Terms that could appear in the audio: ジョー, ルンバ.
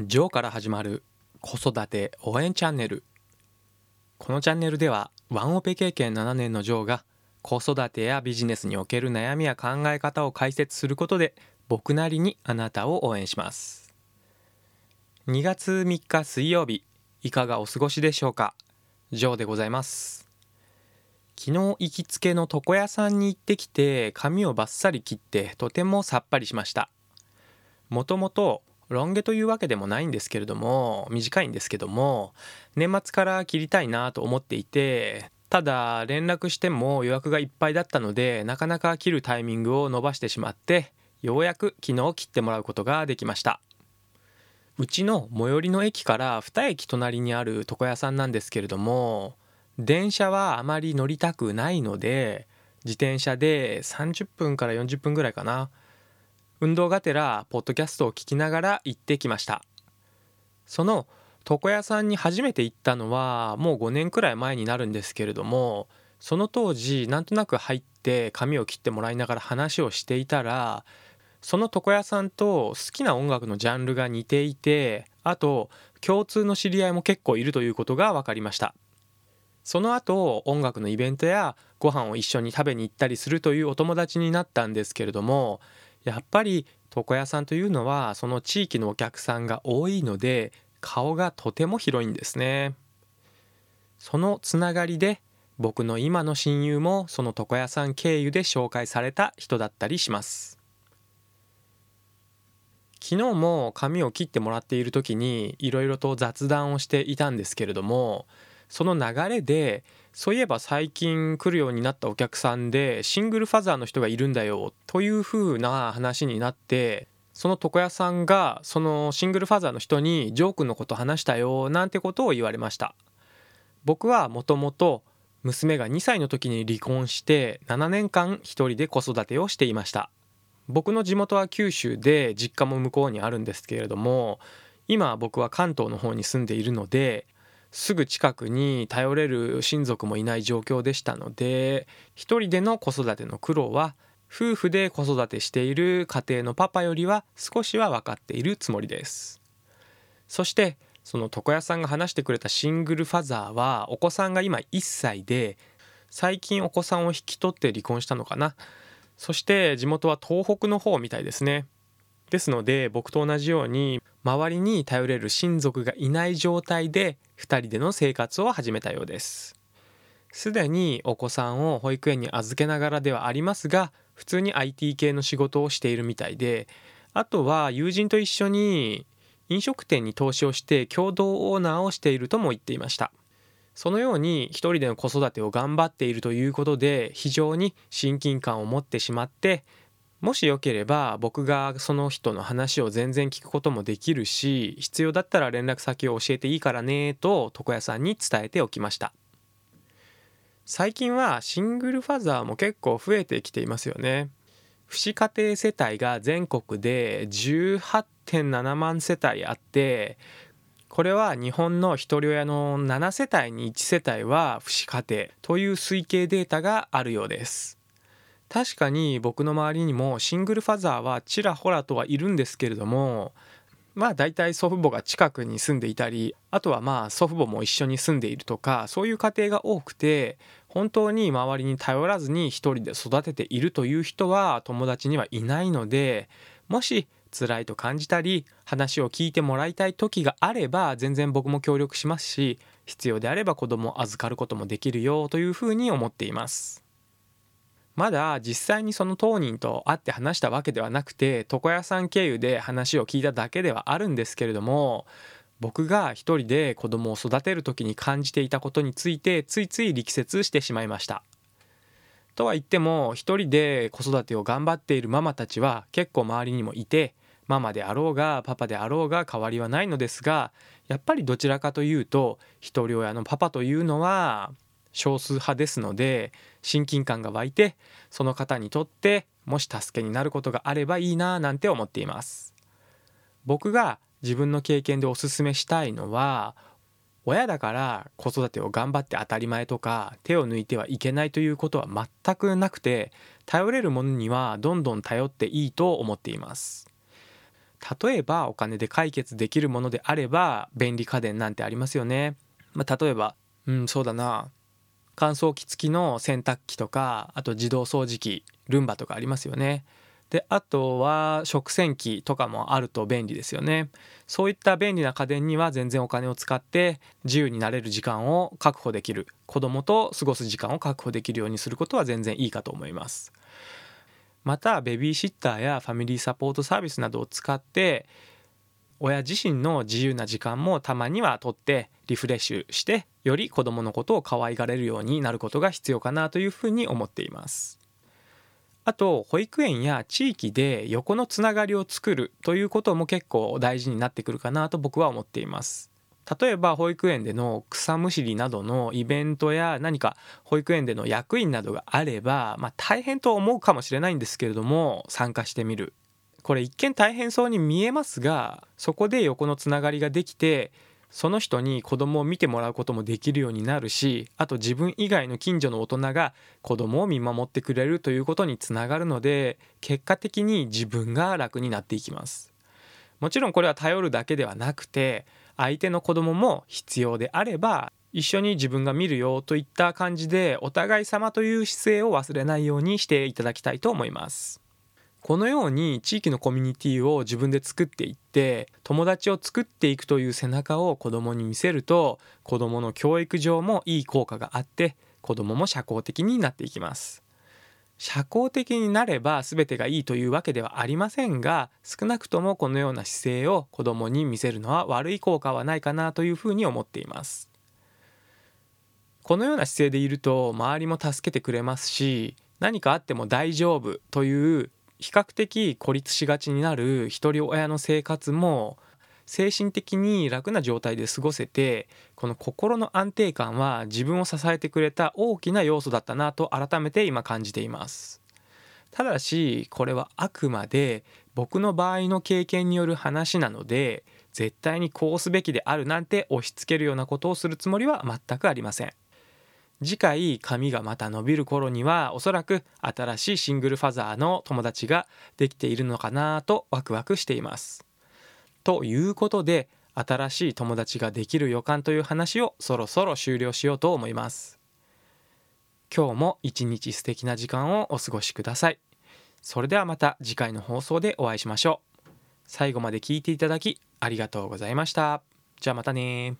ジョーから始まる子育て応援チャンネル。このチャンネルではワンオペ経験7年のジョーが子育てやビジネスにおける悩みや考え方を解説することで僕なりにあなたを応援します。2月3日水曜日、いかがお過ごしでしょうか。ジョーでございます。昨日行きつけの床屋さんに行ってきて髪をバッサリ切ってとてもさっぱりしました。もともとロン毛というわけでもないんですけれども、短いんですけども、年末から切りたいなと思っていて、ただ連絡しても予約がいっぱいだったので、なかなか切るタイミングを伸ばしてしまって、ようやく昨日切ってもらうことができました。うちの最寄りの駅から2駅隣にある床屋さんなんですけれども、電車はあまり乗りたくないので、自転車で30分から40分ぐらいかな。運動がてらポッドキャストを聞きながら行ってきました。その床屋さんに初めて行ったのはもう5年くらい前になるんですけれども、その当時なんとなく入って髪を切ってもらいながら話をしていたら、その床屋さんと好きな音楽のジャンルが似ていて、あと共通の知り合いも結構いるということが分かりました。その後音楽のイベントやご飯を一緒に食べに行ったりするというお友達になったんですけれども、やっぱり床屋さんというのはその地域のお客さんが多いので顔がとても広いんですね。そのつながりで僕の今の親友もその床屋さん経由で紹介された人だったりします。昨日も髪を切ってもらっている時にいろいろと雑談をしていたんですけれども、その流れでそういえば最近来るようになったお客さんでシングルファザーの人がいるんだよというふうな話になって、その床屋さんがそのシングルファザーの人にジョー君のこと話したよなんてことを言われました。僕はもともと娘が2歳の時に離婚して7年間一人で子育てをしていました。僕の地元は九州で実家も向こうにあるんですけれども、今僕は関東の方に住んでいるのですぐ近くに頼れる親族もいない状況でしたので、一人での子育ての苦労は夫婦で子育てしている家庭のパパよりは少しは分かっているつもりです。そしてその床屋さんが話してくれたシングルファザーはお子さんが今1歳で、最近お子さんを引き取って離婚したのかな。そして地元は東北の方みたいですね。ですので僕と同じように周りに頼れる親族がいない状態で2人での生活を始めたようです。すでにお子さんを保育園に預けながらではありますが、普通に IT 系の仕事をしているみたいで、あとは友人と一緒に飲食店に投資をして共同オーナーをしているとも言っていました。そのように一人での子育てを頑張っているということで非常に親近感を持ってしまって、もしよければ僕がその人の話を全然聞くこともできるし、必要だったら連絡先を教えていいからねと床屋さんに伝えておきました。最近はシングルファザーも結構増えてきていますよね。父子家庭世帯が全国で 18.7 万世帯あって、これは日本の一人親の7世帯に1世帯は父子家庭という推計データがあるようです。確かに僕の周りにもシングルファザーはちらほらとはいるんですけれども、だいたい祖父母が近くに住んでいたり、あとは祖父母も一緒に住んでいるとか、そういう家庭が多くて、本当に周りに頼らずに一人で育てているという人は友達にはいないので、もし辛いと感じたり話を聞いてもらいたい時があれば全然僕も協力しますし、必要であれば子供を預かることもできるよというふうに思っています。まだ実際にその当人と会って話したわけではなくて、床屋さん経由で話を聞いただけではあるんですけれども、僕が一人で子供を育てる時に感じていたことについてついつい力説してしまいました。とは言っても一人で子育てを頑張っているママたちは結構周りにもいて、ママであろうがパパであろうが変わりはないのですが、やっぱりどちらかというと一人親のパパというのは少数派ですので、親近感が湧いて、その方にとってもし助けになることがあればいいななんて思っています。僕が自分の経験でおすすめしたいのは、親だから子育てを頑張って当たり前とか手を抜いてはいけないということは全くなくて、頼れるものにはどんどん頼っていいと思っています。例えばお金で解決できるものであれば便利家電なんてありますよね。例えばそうだな、乾燥機付きの洗濯機とか、あと自動掃除機ルンバとかありますよね。であとは食洗機とかもあると便利ですよね。そういった便利な家電には全然お金を使って自由になれる時間を確保できる、子供と過ごす時間を確保できるようにすることは全然いいかと思います。またベビーシッターやファミリーサポートサービスなどを使って親自身の自由な時間もたまには取ってリフレッシュして、より子供のことを可愛がれるようになることが必要かなというふうに思っています。あと保育園や地域で横のつながりを作るということも結構大事になってくるかなと僕は思っています。例えば保育園での草むしりなどのイベントや何か保育園での役員などがあれば、大変と思うかもしれないんですけれども参加してみる。これ一見大変そうに見えますが、そこで横のつながりができてその人に子供を見てもらうこともできるようになるし、あと自分以外の近所の大人が子供を見守ってくれるということにつながるので、結果的に自分が楽になっていきます。もちろんこれは頼るだけではなくて、相手の子供も必要であれば一緒に自分が見るよといった感じで、お互い様という姿勢を忘れないようにしていただきたいと思います。このように地域のコミュニティを自分で作っていって友達を作っていくという背中を子どもに見せると、子どもの教育上もいい効果があって、子どもも社交的になっていきます。社交的になれば全てがいいというわけではありませんが、少なくともこのような姿勢を子どもに見せるのは悪い効果はないかなというふうに思っています。このような姿勢でいると周りも助けてくれますし、何かあっても大丈夫という比較的孤立しがちになる一人親の生活も精神的に楽な状態で過ごせて、この心の安定感は自分を支えてくれた大きな要素だったなと改めて今感じています。ただしこれはあくまで僕の場合の経験による話なので、絶対にこうすべきであるなんて押し付けるようなことをするつもりは全くありません。次回髪がまた伸びる頃にはおそらく新しいシングルファザーの友達ができているのかなとワクワクしています。ということで、新しい友達ができる予感という話をそろそろ終了しようと思います。今日も一日素敵な時間をお過ごしください。それではまた次回の放送でお会いしましょう。最後まで聞いていただきありがとうございました。じゃあまたね。